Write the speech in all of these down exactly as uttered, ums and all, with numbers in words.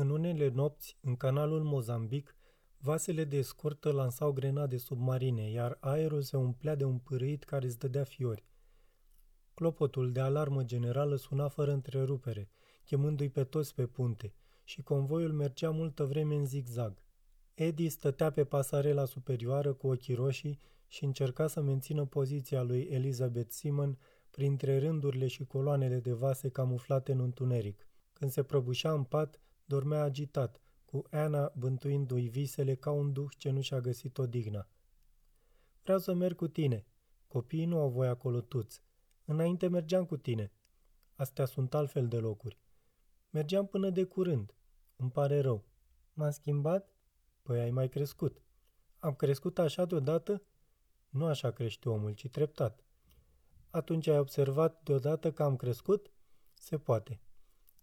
În unele nopți, în canalul Mozambic, vasele de escortă lansau grenade submarine, iar aerul se umplea de un pârâit care îți dădea fiori. Clopotul de alarmă generală suna fără întrerupere, chemându-i pe toți pe punte, și convoiul mergea multă vreme în zigzag. Eddie stătea pe pasarela superioară cu ochii roșii și încerca să mențină poziția lui Elizabeth Simon printre rândurile și coloanele de vase camuflate în întuneric. Când se prăbușea în pat, dormea agitat, cu Anna bântuindu-i visele ca un duh ce nu și-a găsit odihna. Vreau să merg cu tine. Copiii nu au voie acolo tuți. Înainte mergeam cu tine. Astea sunt altfel de locuri. Mergeam până de curând. Îmi pare rău. M-am schimbat? Păi ai mai crescut. Am crescut așa deodată? Nu așa crește omul, ci treptat. Atunci ai observat deodată că am crescut? Se poate.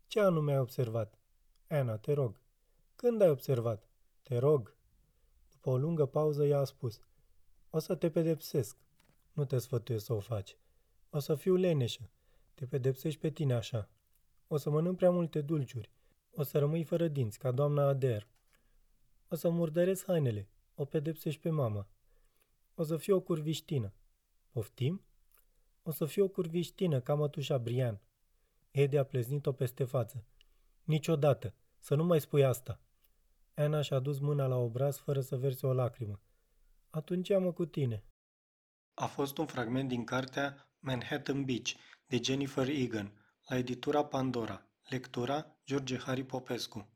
Ce anume ai observat? Anna, te rog. Când ai observat? Te rog. După o lungă pauză ea a spus. O să te pedepsesc. Nu te sfătuiesc să o faci. O să fiu leneșă. Te pedepsești pe tine așa. O să mănânc prea multe dulciuri. O să rămâi fără dinți, ca doamna Adair. O să murdăresc hainele. O pedepsești pe mama. O să fiu o curviștină. Poftim? O să fiu o curviștină, ca mătușa Brian. Eddie a pleznit-o peste față. Niciodată. Să nu mai spui asta. Anna și-a dus mâna la obraz fără să verse o lacrimă. Atunci am cu tine. A fost un fragment din cartea Manhattan Beach de Jennifer Egan, la editura Pandora, lectura George Harry Popescu.